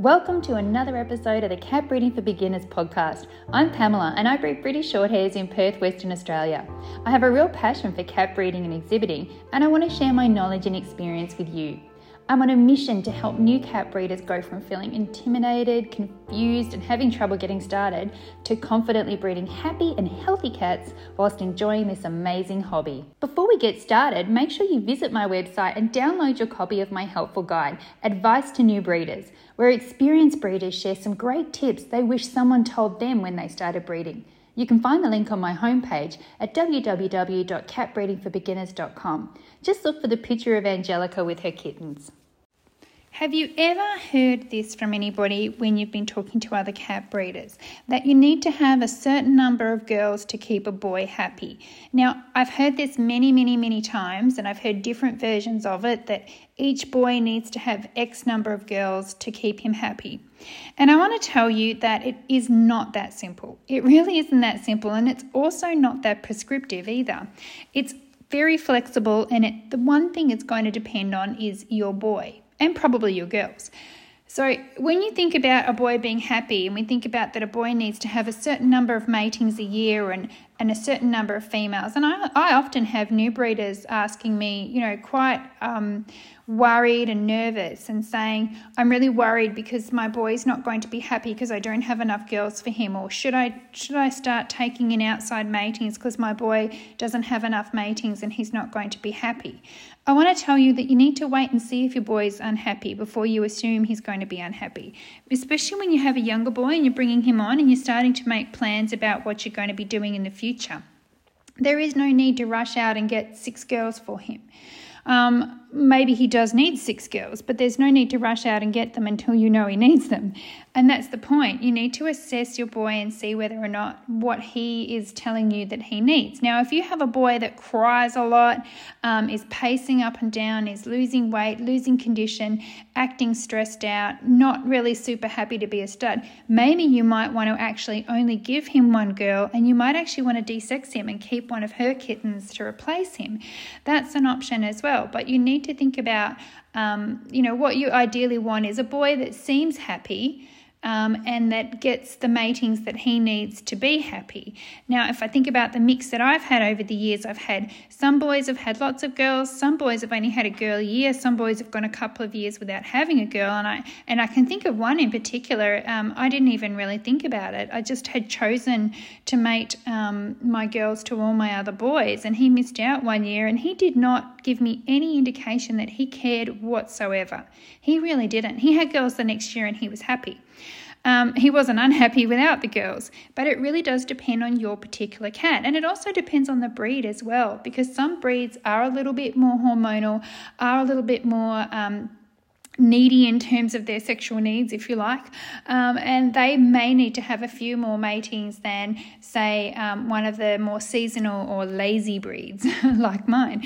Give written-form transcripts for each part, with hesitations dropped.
Welcome to another episode of the Cat Breeding for Beginners podcast. I'm Pamela and I breed British Shorthairs in Perth, Western Australia. I have a real passion for cat breeding and exhibiting, and I want to share my knowledge and experience with you. I'm on a mission to help new cat breeders go from feeling intimidated, confused and having trouble getting started to confidently breeding happy and healthy cats whilst enjoying this amazing hobby. Before we get started, make sure you visit my website and download your copy of my helpful guide, Advice to New Breeders, where experienced breeders share some great tips they wish someone told them when they started breeding. You can find the link on my homepage at www.catbreedingforbeginners.com. Just look for the picture of Angelica with her kittens. Have you ever heard this from anybody when you've been talking to other cat breeders? That you need to have a certain number of girls to keep a boy happy. Now, I've heard this many times, and I've heard different versions of it, that each boy needs to have X number of girls to keep him happy. And I want to tell you that it is not that simple. It really isn't that simple, and it's also not that prescriptive either. It's very flexible, and the one thing it's going to depend on is your boy. And probably your girls. So when you think about a boy being happy, and we think about that a boy needs to have a certain number of matings a year and a certain number of females, and I often have new breeders asking me, quite worried and nervous and saying, I'm really worried because my boy's not going to be happy because I don't have enough girls for him, or should I start taking in outside matings because my boy doesn't have enough matings and he's not going to be happy. I want to tell you that you need to wait and see if your boy's unhappy before you assume he's going to be unhappy, especially when you have a younger boy and you're bringing him on and you're starting to make plans about what you're going to be doing in the future. There is no need to rush out and get 6 girls for him. Maybe he does need 6 girls, but there's no need to rush out and get them until you know he needs them. And that's the point. You need to assess your boy and see whether or not what he is telling you that he needs. Now, if you have a boy that cries a lot, is pacing up and down, is losing weight, losing condition, acting stressed out, not really super happy to be a stud, maybe you might want to actually only give him 1 girl, and you might actually want to desex him and keep one of her kittens to replace him. That's an option as well, but you need to think about what you ideally want is a boy that seems happy and that gets the matings that he needs to be happy. Now, if I think about the mix that I've had over the years, I've had some boys have had lots of girls, some boys have only had a girl a year, some boys have gone a couple of years without having a girl, and I can think of one in particular. I didn't even really think about it. I just had chosen to mate my girls to all my other boys, and he missed out one year, and he did not give me any indication that he cared whatsoever. He really didn't. He had girls the next year and he was happy. He wasn't unhappy without the girls, but it really does depend on your particular cat, and it also depends on the breed as well, because some breeds are a little bit more hormonal, are a little bit more needy in terms of their sexual needs, if you like, and they may need to have a few more matings than, say, one of the more seasonal or lazy breeds like mine.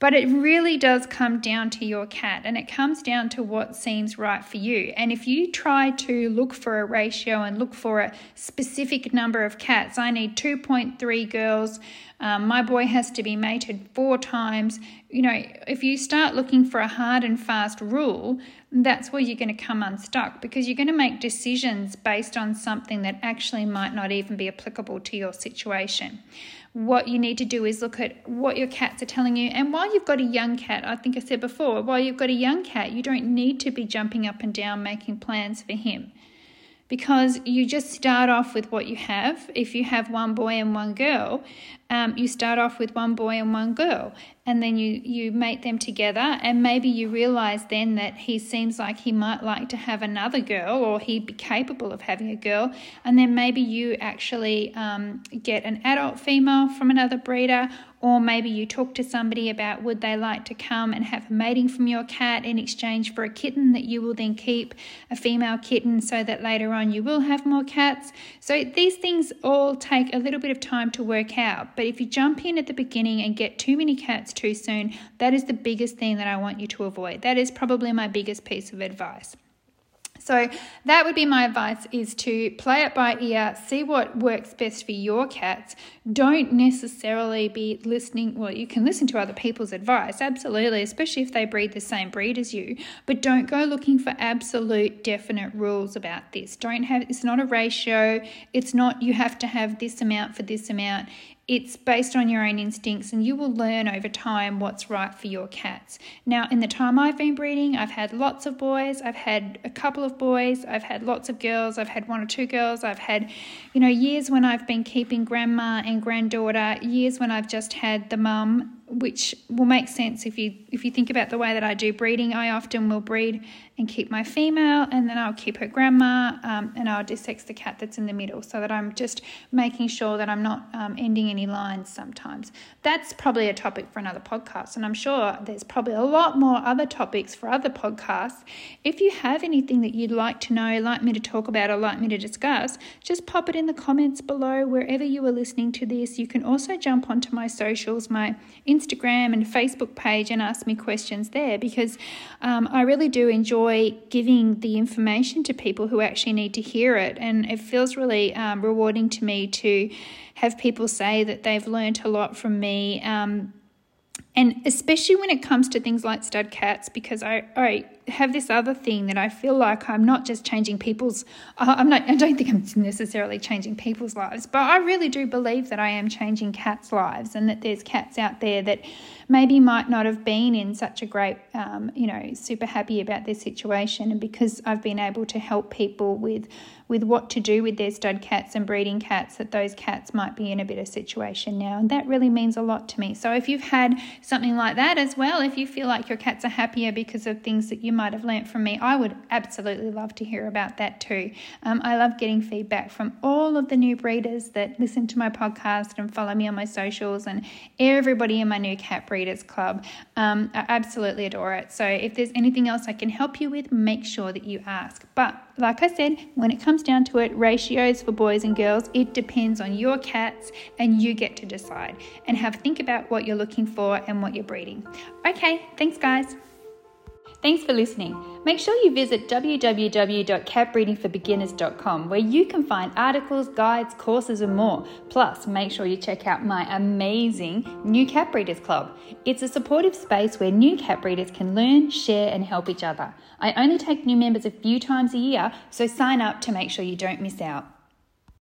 But it really does come down to your cat, and it comes down to what seems right for you. And if you try to look for a ratio and look for a specific number of cats, I need 2.3 girls, my boy has to be mated 4 times, if you start looking for a hard and fast rule, that's where you're going to come unstuck, because you're going to make decisions based on something that actually might not even be applicable to your situation. What you need to do is look at what your cats are telling you. And while you've got a young cat, I think I said before, while you've got a young cat, you don't need to be jumping up and down making plans for him, because you just start off with what you have. If you have 1 boy and 1 girl, you start off with 1 boy and 1 girl, and then you mate them together, and maybe you realise then that he seems like he might like to have another girl, or he'd be capable of having a girl, and then maybe you actually get an adult female from another breeder, or maybe you talk to somebody about would they like to come and have a mating from your cat in exchange for a kitten that you will then keep, a female kitten, so that later on you will have more cats. So these things all take a little bit of time to work out. But if you jump in at the beginning and get too many cats too soon, that is the biggest thing that I want you to avoid. That is probably my biggest piece of advice. So that would be my advice, is to play it by ear, see what works best for your cats. Don't necessarily be listening. Well, you can listen to other people's advice, absolutely, especially if they breed the same breed as you, but don't go looking for absolute definite rules about this. It's not a ratio. It's not you have to have this amount for this amount. It's based on your own instincts, and you will learn over time what's right for your cats. Now, in the time I've been breeding, I've had lots of boys, I've had a couple of boys, I've had lots of girls, I've had one or two girls, I've had, years when I've been keeping grandma and granddaughter, years when I've just had the mum, which will make sense if you think about the way that I do breeding. I often will breed and keep my female, and then I'll keep her grandma, and I'll dissex the cat that's in the middle, so that I'm just making sure that I'm not ending any lines sometimes. That's probably a topic for another podcast, and I'm sure there's probably a lot more other topics for other podcasts. If you have anything that you'd like to know, like me to talk about, or like me to discuss, just pop it in the comments below wherever you are listening to this. You can also jump onto my socials, my Instagram and Facebook page, and ask me questions there, because I really do enjoy giving the information to people who actually need to hear it, and it feels really rewarding to me to have people say that they've learnt a lot from me, and especially when it comes to things like stud cats, because I have this other thing that I feel like I'm not just changing people's, I don't think I'm necessarily changing people's lives, but I really do believe that I am changing cats' lives, and that there's cats out there that maybe might not have been in such a great, super happy about their situation. And because I've been able to help people with what to do with their stud cats and breeding cats, that those cats might be in a better situation now. And that really means a lot to me. So if you've had something like that as well, if you feel like your cats are happier because of things that you might have learnt from me, I would absolutely love to hear about that too. I love getting feedback from all of the new breeders that listen to my podcast and follow me on my socials, and everybody in my new cat breeders club. I absolutely adore it. So if there's anything else I can help you with, make sure that you ask. But like I said, when it comes down to it, ratios for boys and girls, it depends on your cats, and you get to decide and have a think about what you're looking for and what you're breeding. Okay, thanks guys. Thanks for listening. Make sure you visit www.catbreedingforbeginners.com, where you can find articles, guides, courses and more. Plus, make sure you check out my amazing New Cat Breeders Club. It's a supportive space where new cat breeders can learn, share and help each other. I only take new members a few times a year, so sign up to make sure you don't miss out.